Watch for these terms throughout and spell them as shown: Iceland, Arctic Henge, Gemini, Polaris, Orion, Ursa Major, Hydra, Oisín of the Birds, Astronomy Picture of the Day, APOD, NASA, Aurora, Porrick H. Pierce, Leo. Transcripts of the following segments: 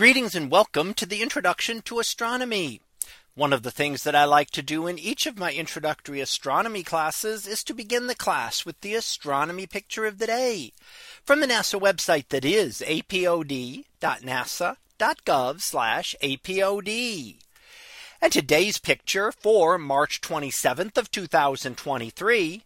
Greetings and welcome to the introduction to astronomy. One of the things that I like to do in each of my introductory astronomy classes is to begin the class with the astronomy picture of the day from the NASA website, that is apod.nasa.gov/apod. And today's picture for March 27th of 2023.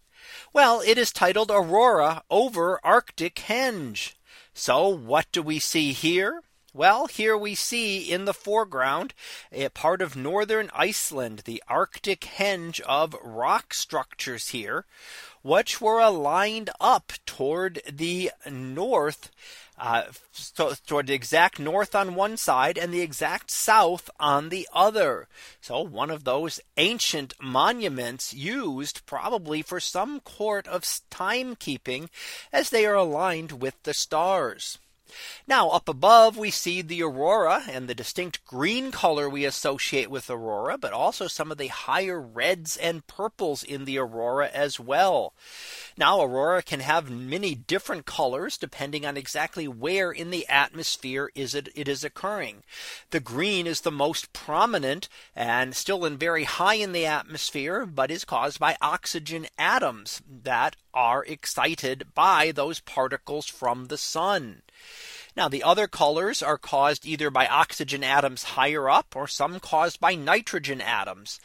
Well, it is titled Aurora over Arctic Henge. So what do we see here? Well, here we see in the foreground a part of northern Iceland, the Arctic Henge of rock structures here, which were aligned up toward the north, toward the exact north on one side and the exact south on the other. So one of those ancient monuments used probably for some sort of timekeeping, as they are aligned with the stars. Now up above we see the aurora and the distinct green color we associate with aurora, but also some of the higher reds and purples in the aurora as well. Now aurora can have many different colors depending on exactly where in the atmosphere it is occurring. The green is the most prominent and still in very high in the atmosphere, but is caused by oxygen atoms that are excited by those particles from the sun. Now the other colors are caused either by oxygen atoms higher up or some caused by nitrogen atoms.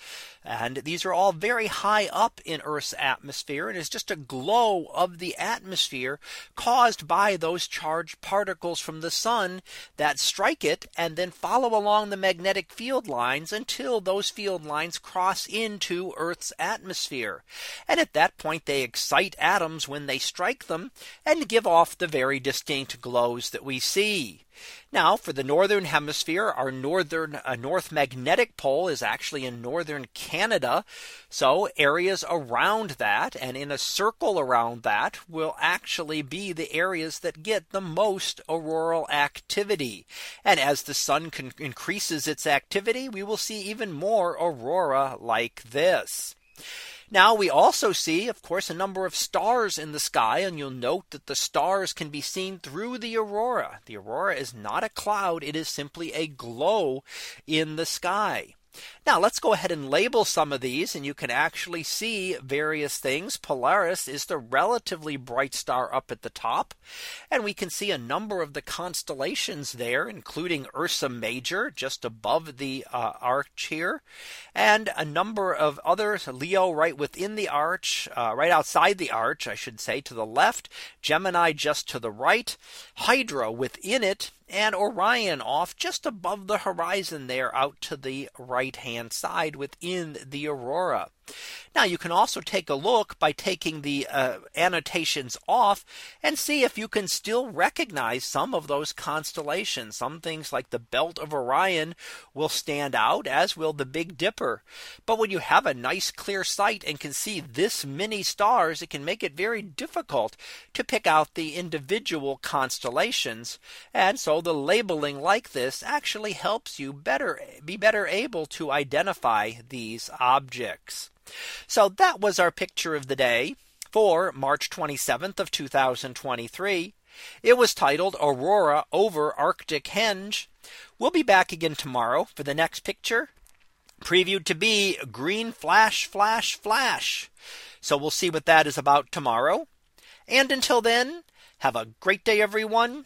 And these are all very high up in Earth's atmosphere, and it's just a glow of the atmosphere caused by those charged particles from the sun that strike it and then follow along the magnetic field lines until those field lines cross into Earth's atmosphere. And at that point they excite atoms when they strike them and give off the very distinct glows that we see. Now for the northern hemisphere, our north magnetic pole is actually in northern Canada. So areas around that and in a circle around that will actually be the areas that get the most auroral activity. And as the sun increases its activity, we will see even more aurora like this. Now we also see, of course, a number of stars in the sky, and you'll note that the stars can be seen through the aurora. The aurora is not a cloud. It is simply a glow in the sky. Now let's go ahead and label some of these, and you can actually see various things. Polaris is the relatively bright star up at the top, and we can see a number of the constellations there, including Ursa Major just above the arch here, and a number of others. Leo right within the arch, right outside the arch, I should say, to the left. Gemini just to the right. Hydra within it, and Orion off just above the horizon there out to the right hand side within the aurora. Now you can also take a look by taking the annotations off and see if you can still recognize some of those constellations. Some things like the belt of Orion will stand out, as will the Big Dipper. But when you have a nice clear sight and can see this many stars, it can make it very difficult to pick out the individual constellations. And so the labeling like this actually helps you be better able to identify these objects. So that was our picture of the day for March 27th of 2023. It was titled Aurora over Arctic Henge. We'll be back again tomorrow for the next picture, previewed to be green flash, flash, flash. So we'll see what that is about tomorrow. And until then, have a great day, everyone,